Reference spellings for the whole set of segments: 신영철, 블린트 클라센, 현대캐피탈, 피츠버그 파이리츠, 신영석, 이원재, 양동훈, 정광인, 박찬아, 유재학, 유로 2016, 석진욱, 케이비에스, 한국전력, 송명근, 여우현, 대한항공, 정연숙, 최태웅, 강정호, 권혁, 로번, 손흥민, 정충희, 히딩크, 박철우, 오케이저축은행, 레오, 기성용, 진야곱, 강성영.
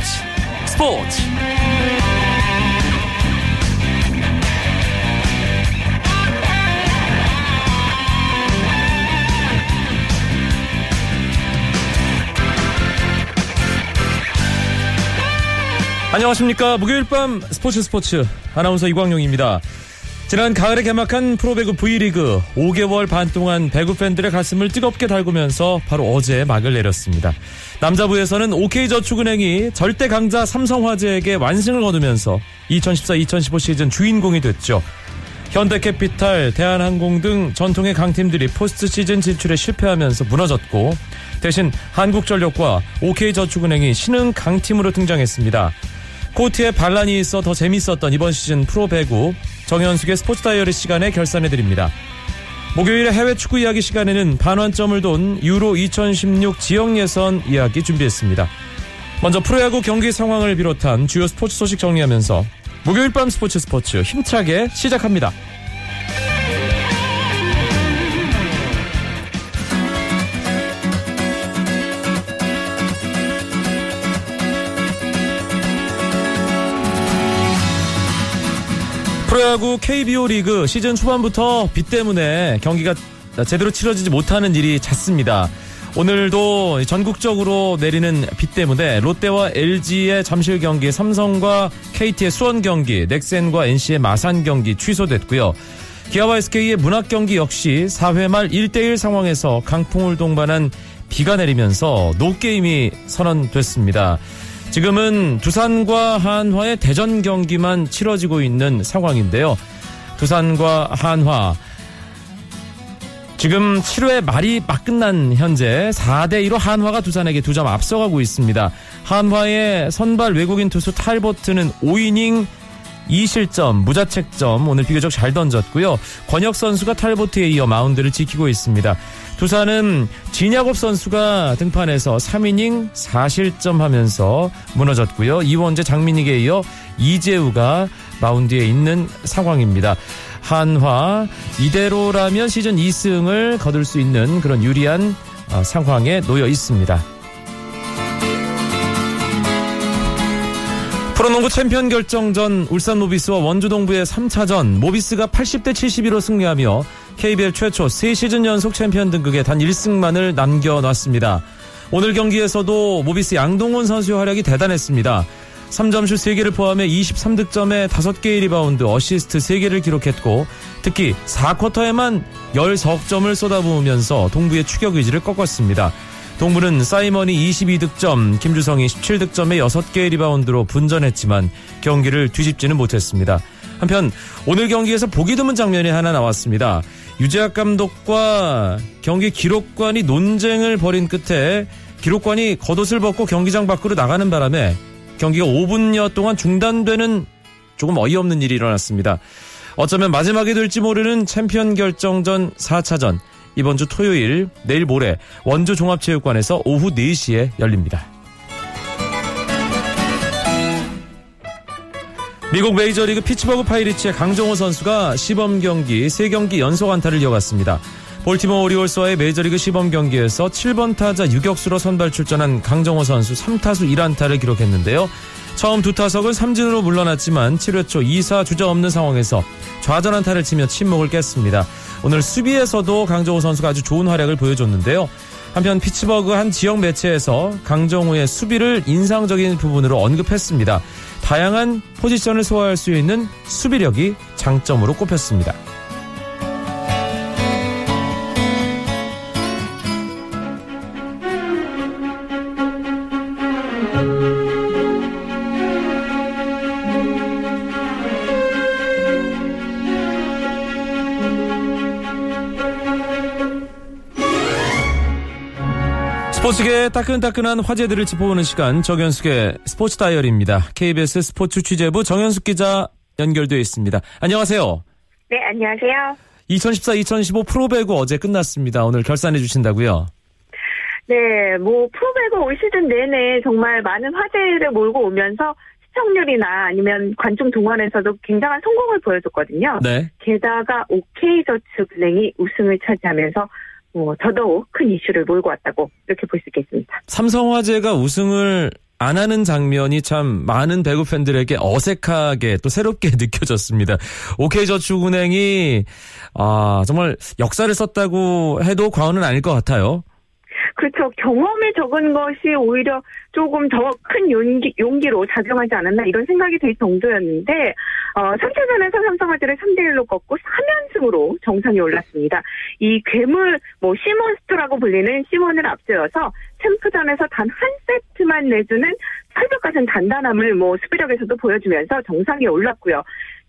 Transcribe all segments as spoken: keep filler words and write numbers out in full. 스포츠 스포츠 안녕하십니까. 목요일 밤 스포츠 스포츠 아나운서 이광용입니다. 지난 가을에 개막한 프로배구 V리그 오 개월 반 동안 배구 팬들의 가슴을 뜨겁게 달구면서 바로 어제 막을 내렸습니다. 남자부에서는 오케이저축은행이 절대 강자 삼성화재에게 완승을 거두면서 이천십사 이천십오 시즌 주인공이 됐죠. 현대캐피탈, 대한항공 등 전통의 강팀들이 포스트 시즌 진출에 실패하면서 무너졌고, 대신 한국전력과 오케이저축은행이 신흥 강팀으로 등장했습니다. 코트에 반란이 있어 더 재밌었던 이번 시즌 프로배구, 정연숙의 스포츠 다이어리 시간에 결산해드립니다. 목요일에 해외 축구 이야기 시간에는 반환점을 돈 유로 이천십육 지역 예선 이야기 준비했습니다. 먼저 프로야구 경기 상황을 비롯한 주요 스포츠 소식 정리하면서 목요일 밤 스포츠 스포츠 힘차게 시작합니다. 프로야구 케이비오 리그 시즌 초반부터 비 때문에 경기가 제대로 치러지지 못하는 일이 잦습니다. 오늘도 전국적으로 내리는 비 때문에 롯데와 엘지의 잠실 경기, 삼성과 케이티의 수원 경기, 넥센과 엔씨의 마산 경기 취소됐고요. 기아와 에스케이의 문학 경기 역시 사 회 말 일 대 일 상황에서 강풍을 동반한 비가 내리면서 노게임이 선언됐습니다. 지금은 두산과 한화의 대전 경기만 치러지고 있는 상황인데요. 두산과 한화 지금 칠 회 말이 막 끝난 현재 사 대 이로 한화가 두산에게 두 점 앞서가고 있습니다. 한화의 선발 외국인 투수 탈버트는 오 이닝 이 실점, 무자책점 오늘 비교적 잘 던졌고요. 권혁 선수가 탈보트에 이어 마운드를 지키고 있습니다. 두산은 진야곱 선수가 등판해서 삼 이닝 사 실점 하면서 무너졌고요. 이원재, 장민익에 이어 이재우가 마운드에 있는 상황입니다. 한화 이대로라면 시즌 이 승을 거둘 수 있는 그런 유리한 상황에 놓여 있습니다. 프로농구 챔피언 결정전 울산 모비스와 원주 동부의 삼 차전, 모비스가 팔십 대 칠십이로 승리하며 케이비엘 최초 세 시즌 연속 챔피언 등극에 단 일 승만을 남겨놨습니다. 오늘 경기에서도 모비스 양동훈 선수의 활약이 대단했습니다. 삼 점슛 세 개를 포함해 이십삼 득점에 다섯 개의 리바운드, 어시스트 세 개를 기록했고, 특히 사 쿼터에만 십삼 점을 쏟아부으면서 동부의 추격 의지를 꺾었습니다. 동부는 사이먼이 이십이 득점, 김주성이 십칠 득점에 여섯 개의 리바운드로 분전했지만 경기를 뒤집지는 못했습니다. 한편 오늘 경기에서 보기 드문 장면이 하나 나왔습니다. 유재학 감독과 경기 기록관이 논쟁을 벌인 끝에 기록관이 겉옷을 벗고 경기장 밖으로 나가는 바람에 경기가 오 분여 동안 중단되는 조금 어이없는 일이 일어났습니다. 어쩌면 마지막이 될지 모르는 챔피언 결정전 사 차전. 이번 주 토요일, 내일 모레 원주 종합체육관에서 오후 네 시에 열립니다. 미국 메이저리그 피츠버그 파이리츠의 강정호 선수가 시범경기 세 경기 연속 안타를 이어갔습니다. 볼티모어 오리올스와의 메이저리그 시범경기에서 칠 번 타자 유격수로 선발 출전한 강정호 선수 삼 타수 일 안타를 기록했는데요. 처음 두 타석은 삼진으로 물러났지만 칠 회 초 이 사 주자 없는 상황에서 좌전 안타를 치며 침묵을 깼습니다. 오늘 수비에서도 강정호 선수가 아주 좋은 활약을 보여줬는데요. 한편 피츠버그 한 지역 매체에서 강정호의 수비를 인상적인 부분으로 언급했습니다. 다양한 포지션을 소화할 수 있는 수비력이 장점으로 꼽혔습니다. 스포츠계의 따끈따끈한 화제들을 짚어보는 시간, 정연숙의 스포츠 다이어리입니다. 케이비에스 스포츠 취재부 정연숙 기자 연결되어 있습니다. 안녕하세요. 네, 안녕하세요. 이천십사 이천십오 프로배구 어제 끝났습니다. 오늘 결산해 주신다고요? 네, 뭐 프로배구 올 시즌 내내 정말 많은 화제를 몰고 오면서 시청률이나 아니면 관중 동원에서도 굉장한 성공을 보여줬거든요. 네. 게다가 오케이저축은행이 우승을 차지하면서 뭐 더더욱 큰 이슈를 몰고 왔다고 이렇게 볼 수 있겠습니다. 삼성화재가 우승을 안 하는 장면이 참 많은 배구 팬들에게 어색하게 또 새롭게 느껴졌습니다. 오케이저축은행이 아, 정말 역사를 썼다고 해도 과언은 아닐 것 같아요. 그렇죠. 경험에 적은 것이 오히려 조금 더 큰 용기, 용기로 작용하지 않았나 이런 생각이 들 정도였는데 어, 삼 차전에서 삼성화재를 삼 대 일로 꺾고 삼 연승으로 정상에 올랐습니다. 이 괴물 뭐 시몬스터라고 불리는 시몬을 앞세워서 챔프전에서 단 한 세트만 내주는 철벽 같은 단단함을 뭐 수비력에서도 보여주면서 정상에 올랐고요.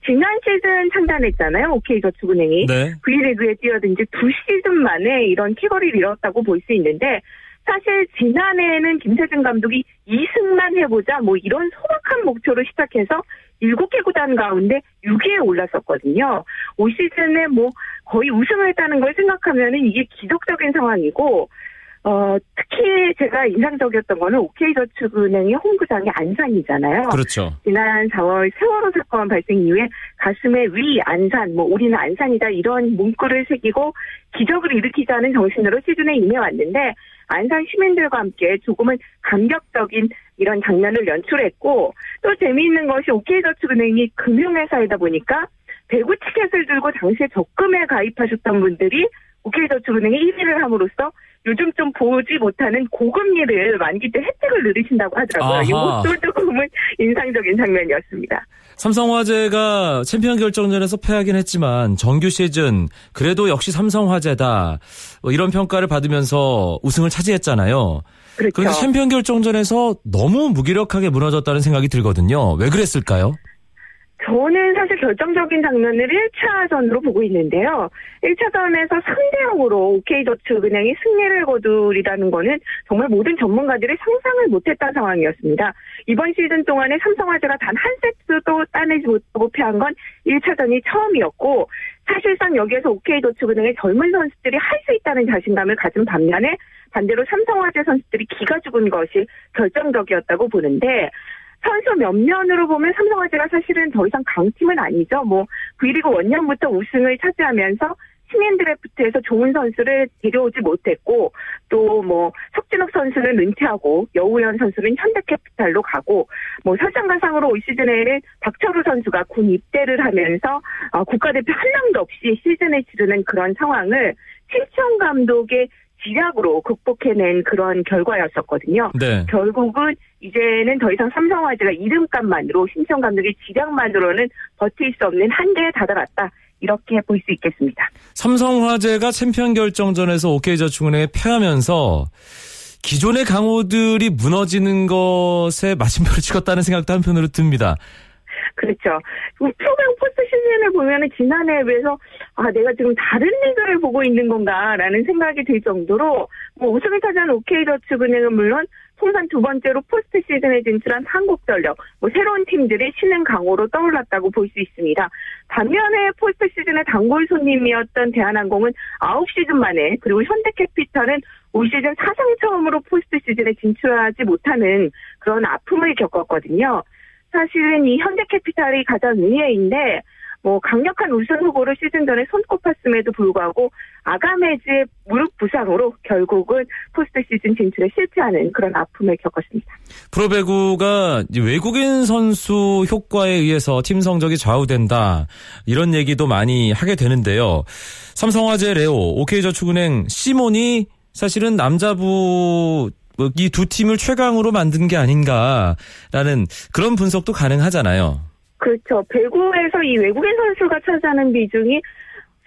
지난 시즌 창단했잖아요. 오케이저축은행이. 네. V리그에 뛰어든 지 두 시즌 만에 이런 쾌거리를 이뤘다고 볼 수 있는데 사실 지난해에는 김세진 감독이 이 승만 해보자 뭐 이런 소박한 목표로 시작해서 일곱 개 구단 가운데 육 위에 올랐었거든요. 올 시즌에 뭐 거의 우승을 했다는 걸 생각하면 이게 기적적인 상황이고 어, 특히 제가 인상적이었던 거는 오케이저축은행의 홈구장이 안산이잖아요. 그렇죠. 지난 사월 세월호 사건 발생 이후에 가슴에 위 안산, 뭐 우리는 안산이다 이런 문구를 새기고 기적을 일으키자는 정신으로 시즌에 임해왔는데 안산 시민들과 함께 조금은 감격적인 이런 장면을 연출했고 또 재미있는 것이 오케이저축은행이 금융회사이다 보니까 배구 티켓을 들고 당시에 적금에 가입하셨던 분들이 오케이저축은행이 일 위를 함으로써 요즘 좀 보지 못하는 고금리를 만기 때 혜택을 누리신다고 하더라고요. 이것도 조금은 인상적인 장면이었습니다. 삼성화재가 챔피언 결정전에서 패하긴 했지만 정규 시즌 그래도 역시 삼성화재다 이런 평가를 받으면서 우승을 차지했잖아요. 그렇죠. 그런데 챔피언 결정전에서 너무 무기력하게 무너졌다는 생각이 들거든요. 왜 그랬을까요? 저는 사실 결정적인 장면을 일 차전으로 보고 있는데요. 일 차전에서 삼 대 영으로 오케이저축은행이 승리를 거두리라는 거는 정말 모든 전문가들이 상상을 못했던 상황이었습니다. 이번 시즌 동안에 삼성화재가 단 한 세트도 따내지 못하고 패한 건 일 차전이 처음이었고 사실상 여기에서 오케이저축은행의 젊은 선수들이 할 수 있다는 자신감을 가진 반면에 반대로 삼성화재 선수들이 기가 죽은 것이 결정적이었다고 보는데 선수 면면으로 보면 삼성화재가 사실은 더 이상 강팀은 아니죠. 뭐 V리그 원년부터 우승을 차지하면서 신인 드래프트에서 좋은 선수를 데려오지 못했고 또 뭐 석진욱 선수는 은퇴하고 여우현 선수는 현대캐피탈로 가고 뭐 설상가상으로 올 시즌에는 박철우 선수가 군 입대를 하면서 국가대표 한 명도 없이 시즌을 치르는 그런 상황을 신청 감독의 지략으로 극복해낸 그런 결과였었거든요. 네. 결국은 이제는 더 이상 삼성화재가 이름값만으로 신청 감독의 지략만으로는 버틸 수 없는 한계에 다다랐다. 이렇게 볼 수 있겠습니다. 삼성화재가 챔피언 결정전에서 오케이저축은행에 패하면서 기존의 강호들이 무너지는 것에 마침표를 찍었다는 생각도 한편으로 듭니다. 그렇죠. 프로배구 포스트 시즌을 보면 지난해에 비해서 아 내가 지금 다른 리그를 보고 있는 건가라는 생각이 들 정도로 뭐 우승을 차지한 오케이저축은행은 물론 통산 두 번째로 포스트 시즌에 진출한 한국전력, 뭐 새로운 팀들이 신흥 강호로 떠올랐다고 볼 수 있습니다. 반면에 포스트 시즌의 단골 손님이었던 대한항공은 아홉 시즌 만에 그리고 현대캐피탈은 올 시즌 사상 처음으로 포스트 시즌에 진출하지 못하는 그런 아픔을 겪었거든요. 사실은 이 현대캐피탈이 가장 의외인데 뭐 강력한 우승 후보를 시즌 전에 손꼽았음에도 불구하고 아가메즈의 무릎 부상으로 결국은 포스트 시즌 진출에 실패하는 그런 아픔을 겪었습니다. 프로배구가 외국인 선수 효과에 의해서 팀 성적이 좌우된다 이런 얘기도 많이 하게 되는데요. 삼성화재 레오, 오케이저축은행 시몬이 사실은 남자부 이 두 팀을 최강으로 만든 게 아닌가라는 그런 분석도 가능하잖아요. 그렇죠. 배구에서 이 외국인 선수가 차지하는 비중이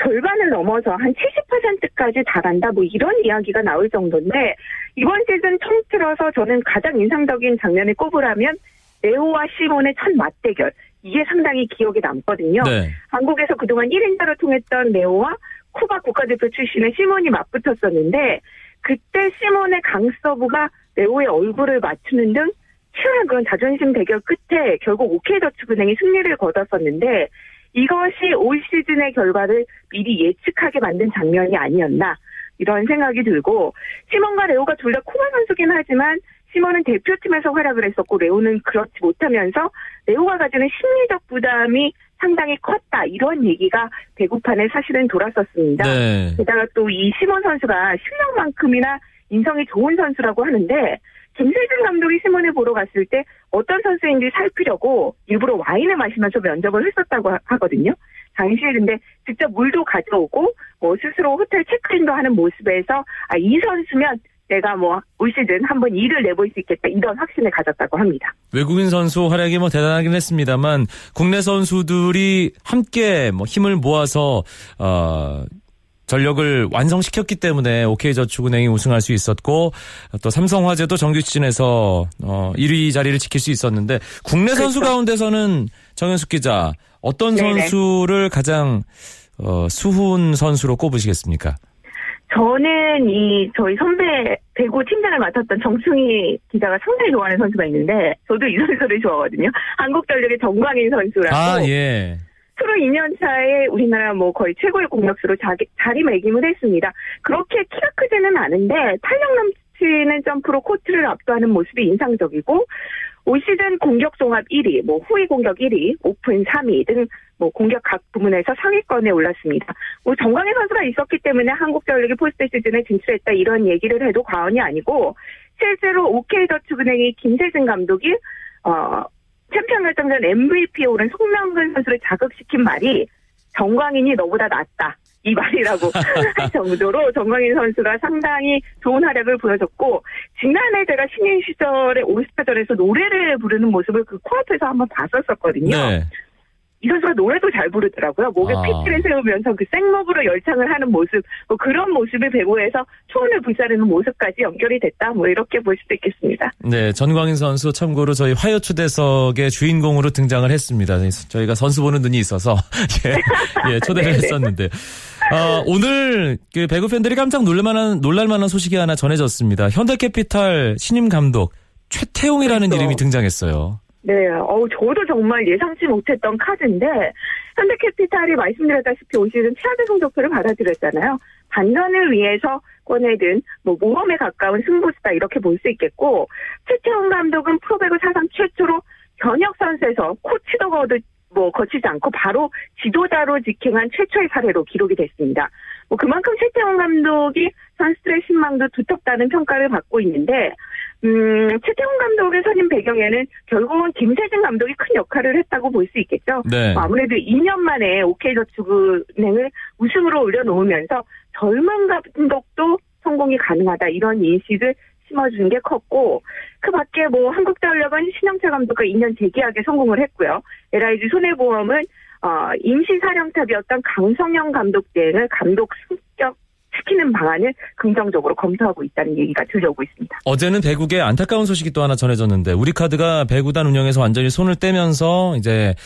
절반을 넘어서 한 칠십 퍼센트까지 달한다 뭐 이런 이야기가 나올 정도인데 이번 시즌 통틀어서 저는 가장 인상적인 장면을 꼽으라면 레오와 시몬의 첫 맞대결 이게 상당히 기억에 남거든요. 네. 한국에서 그동안 일 인자로 통했던 레오와 쿠바 국가대표 출신의 시몬이 맞붙었었는데 그때 시몬의 강서부가 레오의 얼굴을 맞추는 등 치열한 그런 자존심 대결 끝에 결국 오케이저축은행이 승리를 거뒀었는데 이것이 올 시즌의 결과를 미리 예측하게 만든 장면이 아니었나 이런 생각이 들고 시몬과 레오가 둘 다 쿠바 선수긴 하지만 시몬은 대표팀에서 활약을 했었고 레오는 그렇지 못하면서 레오가 가지는 심리적 부담이 상당히 컸다 이런 얘기가 배구판에 사실은 돌았었습니다. 네. 게다가 또 이 시몬 선수가 실력만큼이나 인성이 좋은 선수라고 하는데 김세진 감독이 시문을 보러 갔을 때 어떤 선수인지 살피려고 일부러 와인을 마시면서 면접을 했었다고 하거든요. 당시에 근데 직접 물도 가져오고 뭐 스스로 호텔 체크인도 하는 모습에서 아, 이 선수면 내가 뭐 올 시즌 한번 일을 내볼 수 있겠다 이런 확신을 가졌다고 합니다. 외국인 선수 활약이 뭐 대단하긴 했습니다만 국내 선수들이 함께 뭐 힘을 모아서 어, 전력을 완성시켰기 때문에 오케이저축은행이 우승할 수 있었고 또 삼성화재도 정규 시즌에서 어, 일 위 자리를 지킬 수 있었는데 국내 그렇죠. 선수 가운데서는 정연숙 기자 어떤 네네. 선수를 가장 어, 수훈 선수로 꼽으시겠습니까? 저는 이 저희 선배 배구 팀장을 맡았던 정충희 기자가 상당히 좋아하는 선수가 있는데 저도 이 선수를 좋아하거든요. 한국전력의 정광인 선수라고. 아, 예. 프로 이 년 차에 우리나라 뭐 거의 최고의 공격수로 자기, 자리매김을 했습니다. 그렇게 키가 크지는 않은데 탄력 넘치는 점프로 코트를 압도하는 모습이 인상적이고 올 시즌 공격 종합 일 위, 뭐 후위 공격 일 위, 오픈 삼 위 등 뭐 공격 각 부문에서 상위권에 올랐습니다. 뭐 정광인 선수가 있었기 때문에 한국전력이 포스트 시즌에 진출했다 이런 얘기를 해도 과언이 아니고 실제로 오케이저축은행이 김세진 감독이 어, 챔피언 결정전 엠브이피에 오른 송명근 선수를 자극시킨 말이 정광인이 너보다 낫다. 이 말이라고 할 정도로 정광인 선수가 상당히 좋은 활약을 보여줬고 지난해 제가 신인 시절에 올스타전에서 노래를 부르는 모습을 그 코앞에서 한번 봤었었거든요. 네. 이 선수가 노래도 잘 부르더라고요. 목에 아. 피트를 세우면서 그 생목으로 열창을 하는 모습, 뭐 그런 모습이 배구에서 초원을 불사르는 모습까지 연결이 됐다. 뭐 이렇게 볼 수도 있겠습니다. 네, 전광인 선수 참고로 저희 화요초대석의 주인공으로 등장을 했습니다. 저희가 선수 보는 눈이 있어서 예, 예, 초대를 했었는데 어, 오늘 그 배구 팬들이 깜짝 놀랄만한 놀랄만한 소식이 하나 전해졌습니다. 현대캐피탈 신임 감독 최태웅이라는 그렇죠. 이름이 등장했어요. 네, 어우, 저도 정말 예상치 못했던 카드인데, 현대캐피탈이 말씀드렸다시피 올 시즌 최악의 성적표를 받아들였잖아요. 반전을 위해서 꺼내든, 뭐, 모험에 가까운 승부수다, 이렇게 볼 수 있겠고, 최태웅 감독은 프로배구 사상 최초로 현역 선수에서 코치도 거두, 뭐, 거치지 않고 바로 지도자로 직행한 최초의 사례로 기록이 됐습니다. 뭐, 그만큼 최태웅 감독이 선수들의 신망도 두텁다는 평가를 받고 있는데, 음, 최태웅 감독의 선임 배경에는 결국은 김세진 감독이 큰 역할을 했다고 볼 수 있겠죠. 네. 아무래도 이 년 만에 오케이저축은행을 우승으로 올려놓으면서 젊은 감독도 성공이 가능하다 이런 인식을 심어준 게 컸고 그 밖에 뭐 한국전력은 신영철 감독과 이 년 재계약에 성공을 했고요. 엘아이지 손해보험은 어, 임시사령탑이었던 강성영 감독 대행을 감독 승격 시키는 방안을 긍정적으로 검토하고 있다는 얘기가 들려오고 있습니다. 어제는 배구계 안타까운 소식이 또 하나 전해졌는데 우리카드가 배구단 운영에서 완전히 손을 떼면서 이제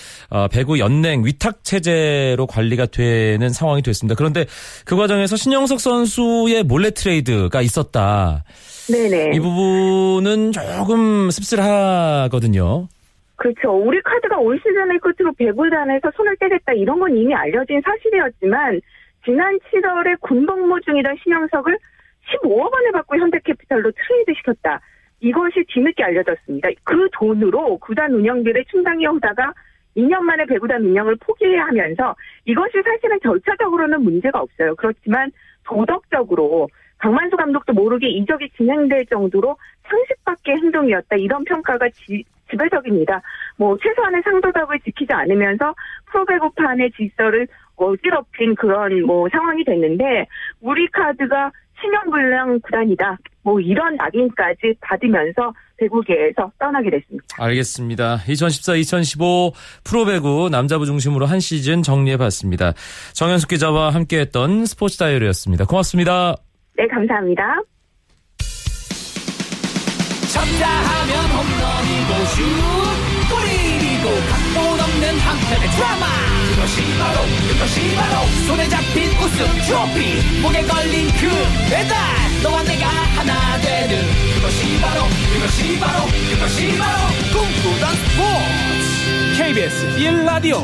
배구 연맹 위탁 체제로 관리가 되는 상황이 됐습니다. 그런데 그 과정에서 신영석 선수의 몰래 트레이드가 있었다. 네네. 이 부분은 조금 씁쓸하거든요. 그렇죠. 우리카드가 올 시즌을 끝으로 배구단에서 손을 떼겠다 이런 건 이미 알려진 사실이었지만 지난 칠월에 군복무 중이던 신영석을 십오억 원을 받고 현대캐피탈로 트레이드시켰다. 이것이 뒤늦게 알려졌습니다. 그 돈으로 구단 운영비를 충당해오다가 이 년 만에 배구단 운영을 포기해야 하면서 이것이 사실은 절차적으로는 문제가 없어요. 그렇지만 도덕적으로 강만수 감독도 모르게 이적이 진행될 정도로 상식밖의 행동이었다. 이런 평가가 지, 지배적입니다. 뭐 최소한의 상도덕을 지키지 않으면서 프로배구판의 질서를 어지럽힌 그런 뭐 상황이 됐는데 우리 카드가 신용불량 구단이다. 뭐 이런 낙인까지 받으면서 배구계에서 떠나게 됐습니다. 알겠습니다. 이천십사 이천십오 프로배구 남자부 중심으로 한 시즌 정리해봤습니다. 정연숙 기자와 함께했던 스포츠 다이어리였습니다. 고맙습니다. 네, 감사합니다. 쳤다하면 홈런이고 슛 골인이고 각본 없는 한편의 드라마 그것이 바로 그것이 바로 손에 잡힌 우승 트로피 목에 걸린 그 배달 너와 내가 하나 되는 그것이 바로 그것이 바로 그것이 바로 꿈꾸던 스포츠 케이비에스 일 라디오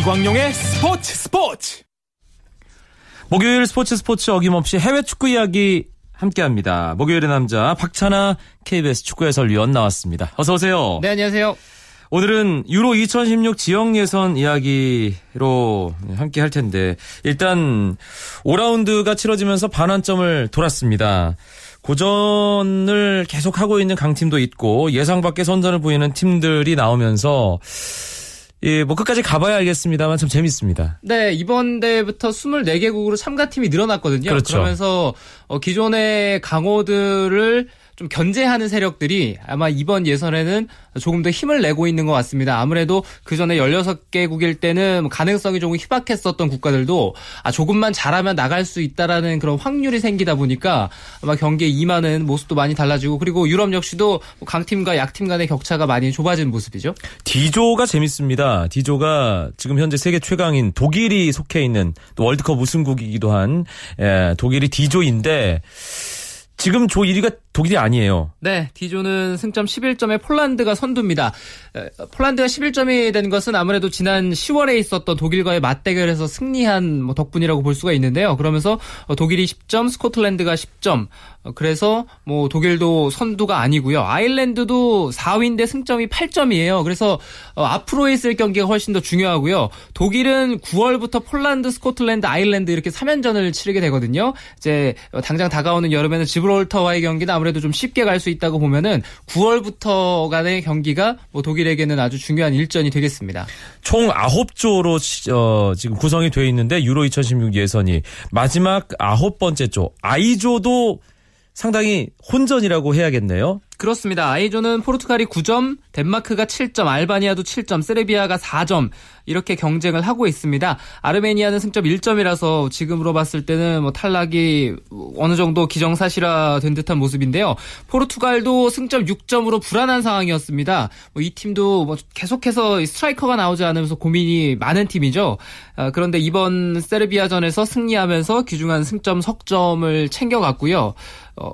이광용의 스포츠 스포츠 목요일 스포츠 스포츠 어김없이 해외 축구 이야기 함께합니다. 목요일의 남자 박찬아 케이비에스 축구 해설위원 나왔습니다. 어서 오세요. 네, 안녕하세요. 오늘은 유로 이천십육 지역 예선 이야기로 함께 할 텐데, 일단 오 라운드가 치러지면서 반환점을 돌았습니다. 고전을 계속하고 있는 강팀도 있고 예상 밖의 선전을 보이는 팀들이 나오면서 예, 뭐 끝까지 가봐야 알겠습니다만 참 재밌습니다. 네, 이번 대회부터 스물네 개국으로 참가팀이 늘어났거든요. 그렇죠. 그러면서 기존의 강호들을 좀 견제하는 세력들이 아마 이번 예선에는 조금 더 힘을 내고 있는 것 같습니다. 아무래도 그 전에 열여섯 개국일 때는 가능성이 조금 희박했었던 국가들도 아, 조금만 잘하면 나갈 수 있다라는 그런 확률이 생기다 보니까 아마 경기에 임하는 모습도 많이 달라지고, 그리고 유럽 역시도 강팀과 약팀 간의 격차가 많이 좁아진 모습이죠. D조가 재밌습니다. D조가 지금 현재 세계 최강인 독일이 속해 있는 또 월드컵 우승국이기도 한 예, 독일이 D조인데 지금 조 일 위가 독일이 아니에요. 네, D조는 승점 십일 점에 폴란드가 선두입니다. 폴란드가 십일 점이 된 것은 아무래도 지난 시월에 있었던 독일과의 맞대결에서 승리한 덕분이라고 볼 수가 있는데요. 그러면서 독일이 십 점, 스코틀랜드가 십 점. 그래서 뭐 독일도 선두가 아니고요. 아일랜드도 사 위인데 승점이 팔 점이에요. 그래서 앞으로 있을 경기가 훨씬 더 중요하고요. 독일은 구월부터 폴란드, 스코틀랜드, 아일랜드 이렇게 삼 연전을 치르게 되거든요. 이제 당장 다가오는 여름에는 지브롤터와의 경기는 아무래도 좀 쉽게 갈 수 있다고 보면은 구월부터 간의 경기가 뭐 독일에게는 아주 중요한 일전이 되겠습니다. 총 아홉 조로 어, 지금 구성이 되어 있는데 유로 이천십육 예선이 마지막 아홉 번째 조 I조도 상당히 혼전이라고 해야겠네요. 그렇습니다. A조는 포르투갈이 구 점, 덴마크가 칠 점, 알바니아도 칠 점, 세르비아가 사 점 이렇게 경쟁을 하고 있습니다. 아르메니아는 승점 일 점이라서 지금으로 봤을 때는 뭐 탈락이 어느 정도 기정사실화된 듯한 모습인데요. 포르투갈도 승점 육 점으로 불안한 상황이었습니다. 뭐 이 팀도 뭐 계속해서 스트라이커가 나오지 않으면서 고민이 많은 팀이죠. 아, 그런데 이번 세르비아전에서 승리하면서 귀중한 승점 석 점을 챙겨갔고요. 어,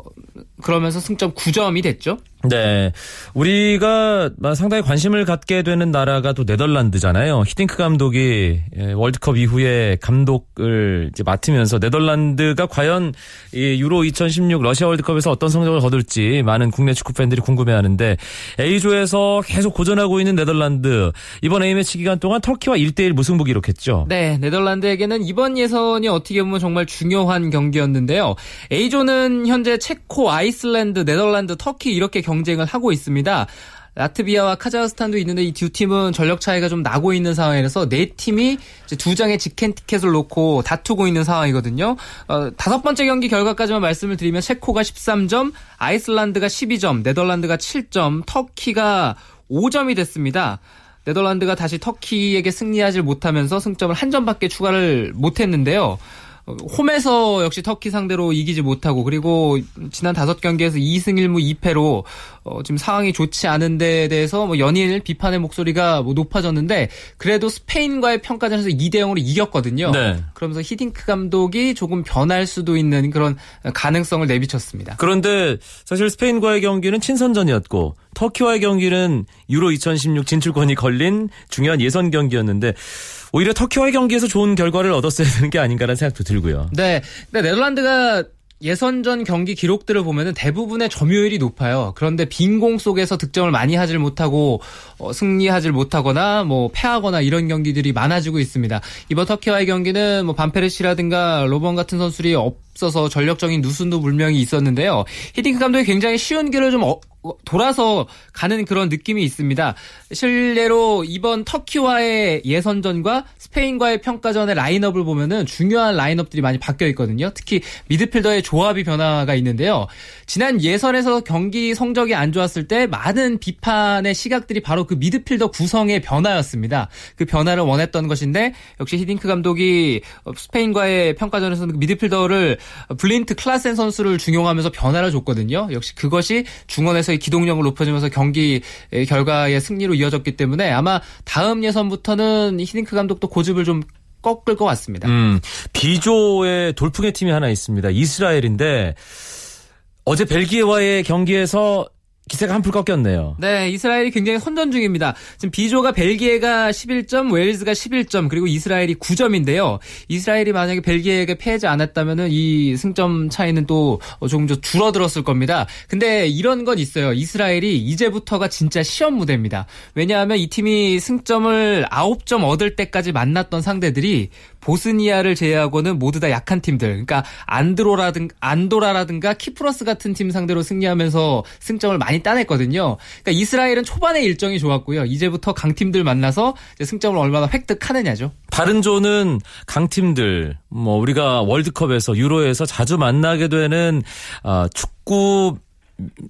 그러면서 승점 구 점이 됐죠. 네, 우리가 상당히 관심을 갖게 되는 나라가 또 네덜란드잖아요. 히딩크 감독이 월드컵 이후에 감독을 이제 맡으면서 네덜란드가 과연 이 유로 이천십육 러시아 월드컵에서 어떤 성적을 거둘지 많은 국내 축구 팬들이 궁금해하는데, A조에서 계속 고전하고 있는 네덜란드, 이번 A매치 기간 동안 터키와 일 대 일 무승부 기록했죠. 네, 네덜란드에게는 이번 예선이 어떻게 보면 정말 중요한 경기였는데요. A조는 현재 체코, 아이슬란드, 네덜란드, 터키 이렇게 경쟁을 하고 있습니다. 라트비아와 카자흐스탄도 있는데 이 두 팀은 전력 차이가 좀 나고 있는 상황이라서 네 팀이 이제 두 장의 직행 티켓을 놓고 다투고 있는 상황이거든요. 어, 다섯 번째 경기 결과까지만 말씀을 드리면 체코가 십삼 점, 아이슬란드가 십이 점, 네덜란드가 칠 점, 터키가 오 점이 됐습니다. 네덜란드가 다시 터키에게 승리하지 못하면서 승점을 한 점밖에 추가를 못했는데요. 홈에서 역시 터키 상대로 이기지 못하고, 그리고 지난 다섯 경기에서 이 승 일 무 이 패로 어, 지금 상황이 좋지 않은 데에 대해서 뭐 연일 비판의 목소리가 뭐 높아졌는데, 그래도 스페인과의 평가전에서 이 대 영으로 이겼거든요. 네. 그러면서 히딩크 감독이 조금 변할 수도 있는 그런 가능성을 내비쳤습니다. 그런데 사실 스페인과의 경기는 친선전이었고 터키와의 경기는 유로 이천십육 진출권이 걸린 중요한 예선 경기였는데 오히려 터키와의 경기에서 좋은 결과를 얻었어야 되는 게 아닌가라는 생각도 들고요. 네, 근데 네덜란드가 예선전 경기 기록들을 보면은 대부분의 점유율이 높아요. 그런데 빈공 속에서 득점을 많이 하질 못하고 어, 승리하질 못하거나 뭐 패하거나 이런 경기들이 많아지고 있습니다. 이번 터키와의 경기는 뭐 반페르시라든가 로번 같은 선수들이 없어서 전력적인 누순도 분명히 있었는데요. 히딩크 감독이 굉장히 쉬운 길을 좀 어, 돌아서 가는 그런 느낌이 있습니다. 실례로 이번 터키와의 예선전과 스페인과의 평가전의 라인업을 보면은 중요한 라인업들이 많이 바뀌어 있거든요. 특히 미드필더의 조합이 변화가 있는데요. 지난 예선에서 경기 성적이 안 좋았을 때 많은 비판의 시각들이 바로 그 미드필더 구성의 변화였습니다. 그 변화를 원했던 것인데 역시 히딩크 감독이 스페인과의 평가전에서는 그 미드필더를 블린트 클라센 선수를 중용하면서 변화를 줬거든요. 역시 그것이 중원에서 기동력을 높여주면서 경기 결과의 승리로 이어졌기 때문에 아마 다음 예선부터는 히딩크 감독도 고집을 좀 꺾을 것 같습니다. 음, B조의 돌풍의 팀이 하나 있습니다. 이스라엘인데 어제 벨기에와의 경기에서 기세가 한풀 꺾였네요. 네, 이스라엘이 굉장히 선전 중입니다. 지금 B조가 벨기에가 십일 점, 웨일즈가 십일 점, 그리고 이스라엘이 구 점인데요. 이스라엘이 만약에 벨기에에게 패하지 않았다면 이 승점 차이는 또 조금 더 줄어들었을 겁니다. 근데 이런 건 있어요. 이스라엘이 이제부터가 진짜 시험 무대입니다. 왜냐하면 이 팀이 승점을 아홉 점 얻을 때까지 만났던 상대들이 보스니아를 제외하고는 모두 다 약한 팀들. 그러니까 안드로라든가, 안도라라든가 키프로스 같은 팀 상대로 승리하면서 승점을 많이 따냈거든요. 그러니까 이스라엘은 초반에 일정이 좋았고요. 이제부터 강팀들 만나서 이제 승점을 얼마나 획득하느냐죠. 다른 조는 강팀들, 뭐 우리가 월드컵에서 유로에서 자주 만나게 되는 어, 축구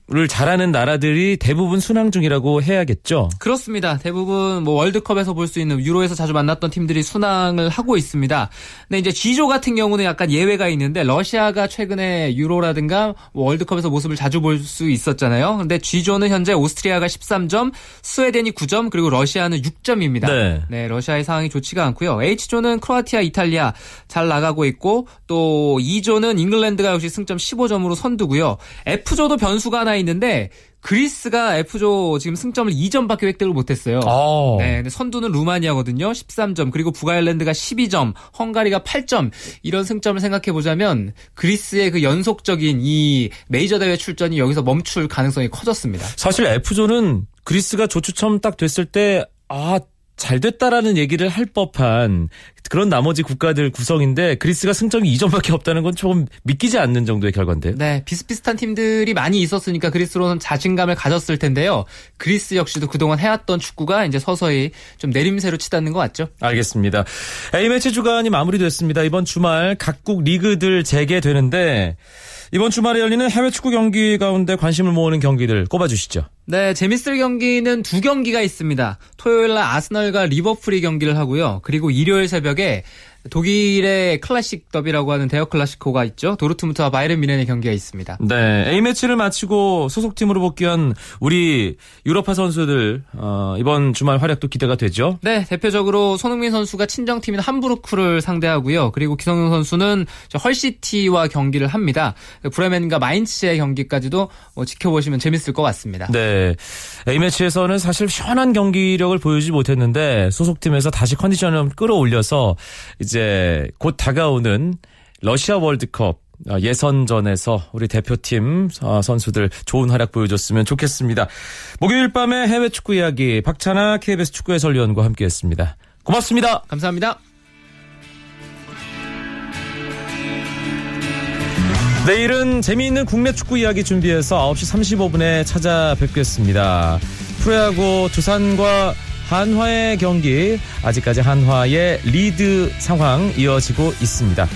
를 잘하는 나라들이 대부분 순항 중이라고 해야겠죠. 그렇습니다. 대부분 뭐 월드컵에서 볼 수 있는 유로에서 자주 만났던 팀들이 순항을 하고 있습니다. 근데 이제 G조 같은 경우는 약간 예외가 있는데 러시아가 최근에 유로라든가 뭐 월드컵에서 모습을 자주 볼 수 있었잖아요. 근데 G조는 현재 오스트리아가 십삼 점, 스웨덴이 구 점, 그리고 러시아는 육 점입니다. 네. 네, 러시아의 상황이 좋지가 않고요. H조는 크로아티아, 이탈리아 잘 나가고 있고 또 E조는 잉글랜드가 역시 승점 십오 점으로 선두고요. F조도 변수 수가 하나 있는데 그리스가 F조 지금 승점을 이 점밖에 획득을 못했어요. 네, 근데 선두는 루마니아거든요. 십삼 점, 그리고 북아일랜드가 십이 점, 헝가리가 팔 점. 이런 승점을 생각해보자면 그리스의 그 연속적인 이 메이저 대회 출전이 여기서 멈출 가능성이 커졌습니다. 사실 F조는 그리스가 조추첨 딱 됐을 때 아, 잘 됐다라는 얘기를 할 법한 그런 나머지 국가들 구성인데 그리스가 승점이 이 점밖에 없다는 건 조금 믿기지 않는 정도의 결과인데요. 네, 비슷비슷한 팀들이 많이 있었으니까 그리스로는 자신감을 가졌을 텐데요. 그리스 역시도 그동안 해왔던 축구가 이제 서서히 좀 내림세로 치닫는 것 같죠. 알겠습니다. A매치 주간이 마무리됐습니다. 이번 주말 각국 리그들 재개되는데 이번 주말에 열리는 해외 축구 경기 가운데 관심을 모으는 경기들 꼽아주시죠. 네, 재밌을 경기는 두 경기가 있습니다. 토요일 날 아스널과 리버풀이 경기를 하고요. 그리고 일요일 새벽에 독일의 클래식 더비라고 하는 대여 클래시코가 있죠. 도르트문트와 바이에른 뮌헨의 경기가 있습니다. 네, A매치를 마치고 소속팀으로 복귀한 우리 유럽파 선수들 어, 이번 주말 활약도 기대가 되죠. 네, 대표적으로 손흥민 선수가 친정팀인 함부르크를 상대하고요. 그리고 기성용 선수는 헐시티와 경기를 합니다. 브레멘과 마인츠의 경기까지도 어, 지켜보시면 재밌을 것 같습니다. 네, A매치에서는 사실 시원한 경기력을 보여주지 못했는데 소속팀에서 다시 컨디션을 끌어올려서 이제 곧 다가오는 러시아 월드컵 예선전에서 우리 대표팀 선수들 좋은 활약 보여줬으면 좋겠습니다. 목요일 밤의 해외 축구 이야기 박찬아 케이비에스 축구 해설위원과 함께했습니다. 고맙습니다. 감사합니다. 내일은 재미있는 국내 축구 이야기 준비해서 아홉 시 삼십오 분에 찾아뵙겠습니다. 프로야구 두산과 한화의 경기, 아직까지 한화의 리드 상황 이어지고 있습니다.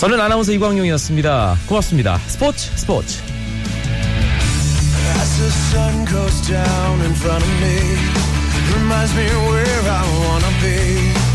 저는 아나운서 이광용이었습니다. 고맙습니다. 스포츠 스포츠. As the sun goes down in front of me, reminds me where I wanna be.